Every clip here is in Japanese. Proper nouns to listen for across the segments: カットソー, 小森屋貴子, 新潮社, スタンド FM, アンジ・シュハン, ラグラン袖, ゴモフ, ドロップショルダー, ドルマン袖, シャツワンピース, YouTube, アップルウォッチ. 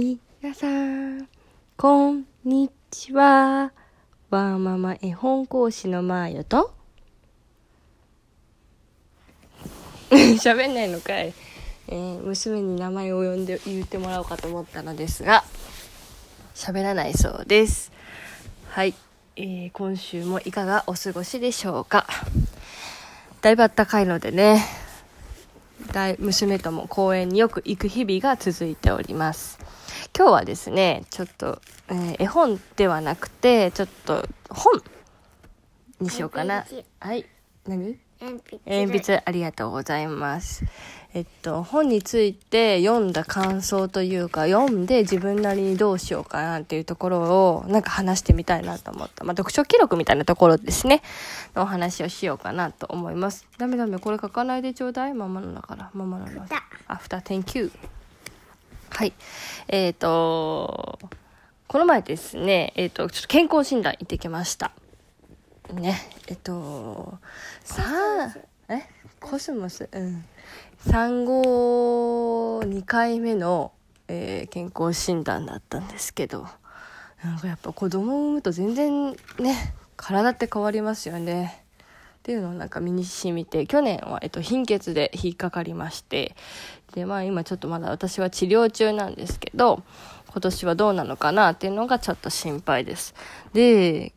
皆さんこんにちは。ワーママ絵本講師のマーヨと喋んないのかい、娘に名前を呼んで言ってもらおうかと思ったのですが、喋らないそうです。はい、今週もいかがお過ごしでしょうか。だいぶ暖かいのでね、娘とも公園によく行く日々が続いております。今日はですね、ちょっと、絵本ではなくてちょっと本にしようかな。はい、鉛筆ありがとうございます。本について読んだ感想というか、読んで自分なりにどうしようかなっていうところをなんか話してみたいなと思った、読書記録みたいなところですねのお話をしようかなと思います。ダメこれ書かないでちょうだい。ママのだから、ママのだからアフター Thank you。 はい、この前ですね、ちょっと健康診断行ってきましたね。コスモス、産後2回目の、健康診断だったんですけど、なんかやっぱ子供を産むと全然ね、体って変わりますよねっていうのをなんか身に染みて、去年は、貧血で引っかかりまして、で、今ちょっとまだ私は治療中なんですけど、今年はどうなのかなっていうのがちょっと心配です。で、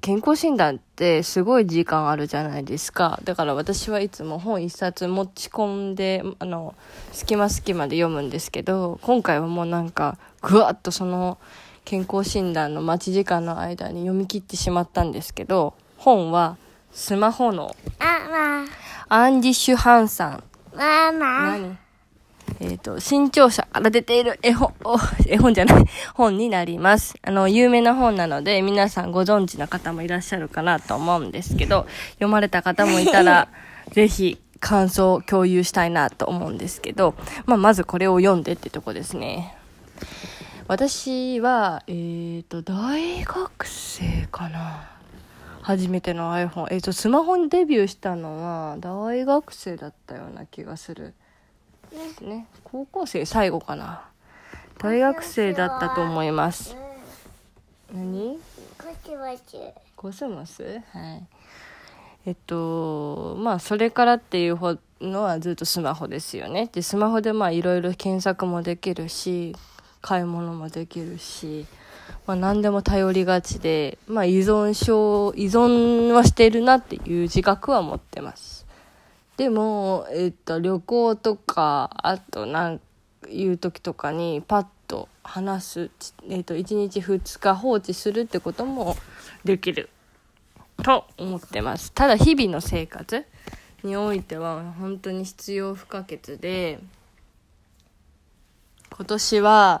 健康診断ってすごい時間あるじゃないですか。だから私はいつも本一冊持ち込んで、隙間隙間で読むんですけど、今回はもうなんかぐわっとその健康診断の待ち時間の間に読み切ってしまったんですけど、本はスマホのアンジ・シュハンさん、新潮社から出ている本になります。有名な本なので皆さんご存知の方もいらっしゃるかなと思うんですけど、読まれた方もいたらぜひ感想を共有したいなと思うんですけど、まずこれを読んでってとこですね。私は、大学生かな、初めての iPhone、スマホにデビューしたのは大学生だったような気がするね、高校生最後かな、大学生だったと思います。コスモス、はい。それからっていうのはずっとスマホですよね。で、スマホでいろいろ検索もできるし、買い物もできるし、何でも頼りがちで、依存はしているなっていう自覚は持ってます。でも、旅行とか、あという時とかにパッと話す、1日2日放置するってこともできると思ってます。ただ日々の生活においては本当に必要不可欠で、今年は、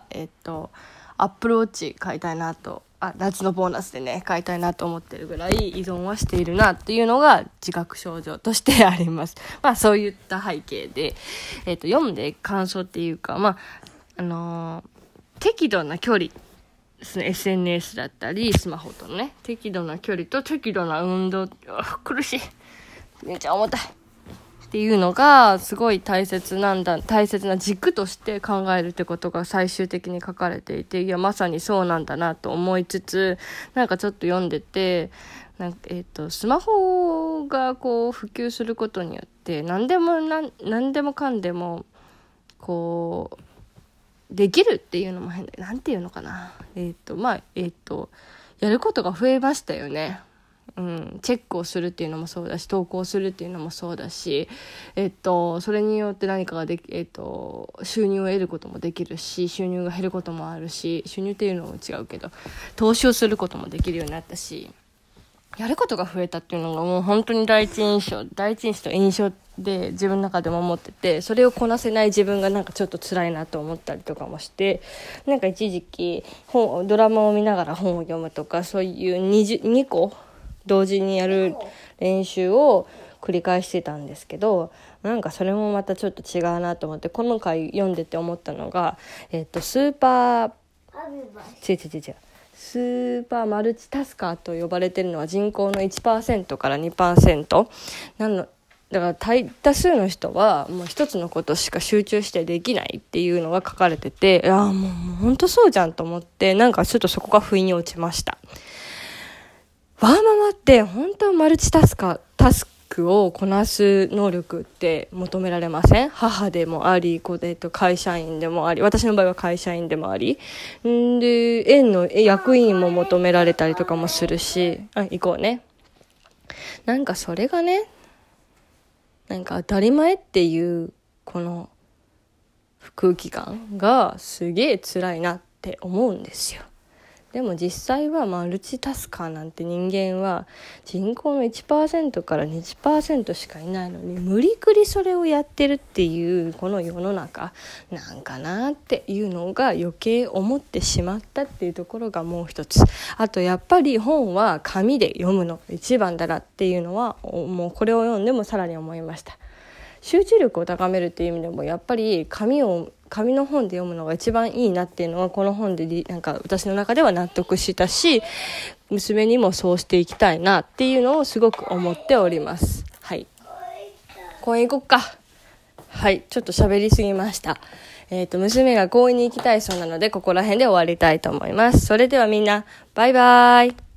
アップルウォッチ買いたいなと、夏のボーナスでね、買いたいなと思ってるぐらい依存はしているなっていうのが自覚症状としてあります。そういった背景で、読んで感想っていうか、適度な距離、SNS だったりスマホとのね、適度な距離と適度な運動、苦しい、姉ちゃん重たいっていうのがすごい大切な軸として考えるってことが最終的に書かれていて、いやまさにそうなんだなと思いつつ、なんかちょっと読んでて、スマホが普及することによって、何でもかんでもできるっていうのも変で、なんていうのかな、やることが増えましたよね。チェックをするっていうのもそうだし、投稿するっていうのもそうだし、それによって何かが収入を得ることもできるし、収入が減ることもあるし、収入っていうのも違うけど、投資をすることもできるようになったし、やることが増えたっていうのがもう本当に第一印象と印象で自分の中でも思ってて、それをこなせない自分がなんかちょっと辛いなと思ったりとかもして、なんか一時期ドラマを見ながら本を読むとか、そういう2個同時にやる練習を繰り返してたんですけど、なんかそれもまたちょっと違うなと思って、この回読んでて思ったのが、スーパーマルチタスカーと呼ばれてるのは人口の 1% から 2% なのだから大多数の人はもう一つのことしか集中してできないっていうのが書かれてて、いやもう本当そうじゃんと思って、なんかちょっとそこが不意に落ちました。ワーママって本当マルチタスクをこなす能力って求められません？母でもあり、会社員でもあり、私の場合は会社員でもあり、で園の役員も求められたりとかもするし、行こうね。なんかそれがね、なんか当たり前っていうこの空気感がすげえ辛いなって思うんですよ。でも実際はマルチタスカーなんて人間は人口の 1% から 2% しかいないのに、無理くりそれをやってるっていうこの世の中なんかなっていうのが余計思ってしまったっていうところがもう一つ。あとやっぱり本は紙で読むのが一番だなっていうのはもうこれを読んでもさらに思いました。集中力を高めるっていう意味でもやっぱり紙の本で読むのが一番いいなっていうのはこの本でなんか私の中では納得したし、娘にもそうしていきたいなっていうのをすごく思っております。はい、公園行こっか。はい、ちょっと喋りすぎました。娘が公園に行きたいそうなので、ここら辺で終わりたいと思います。それではみんなバイバイ。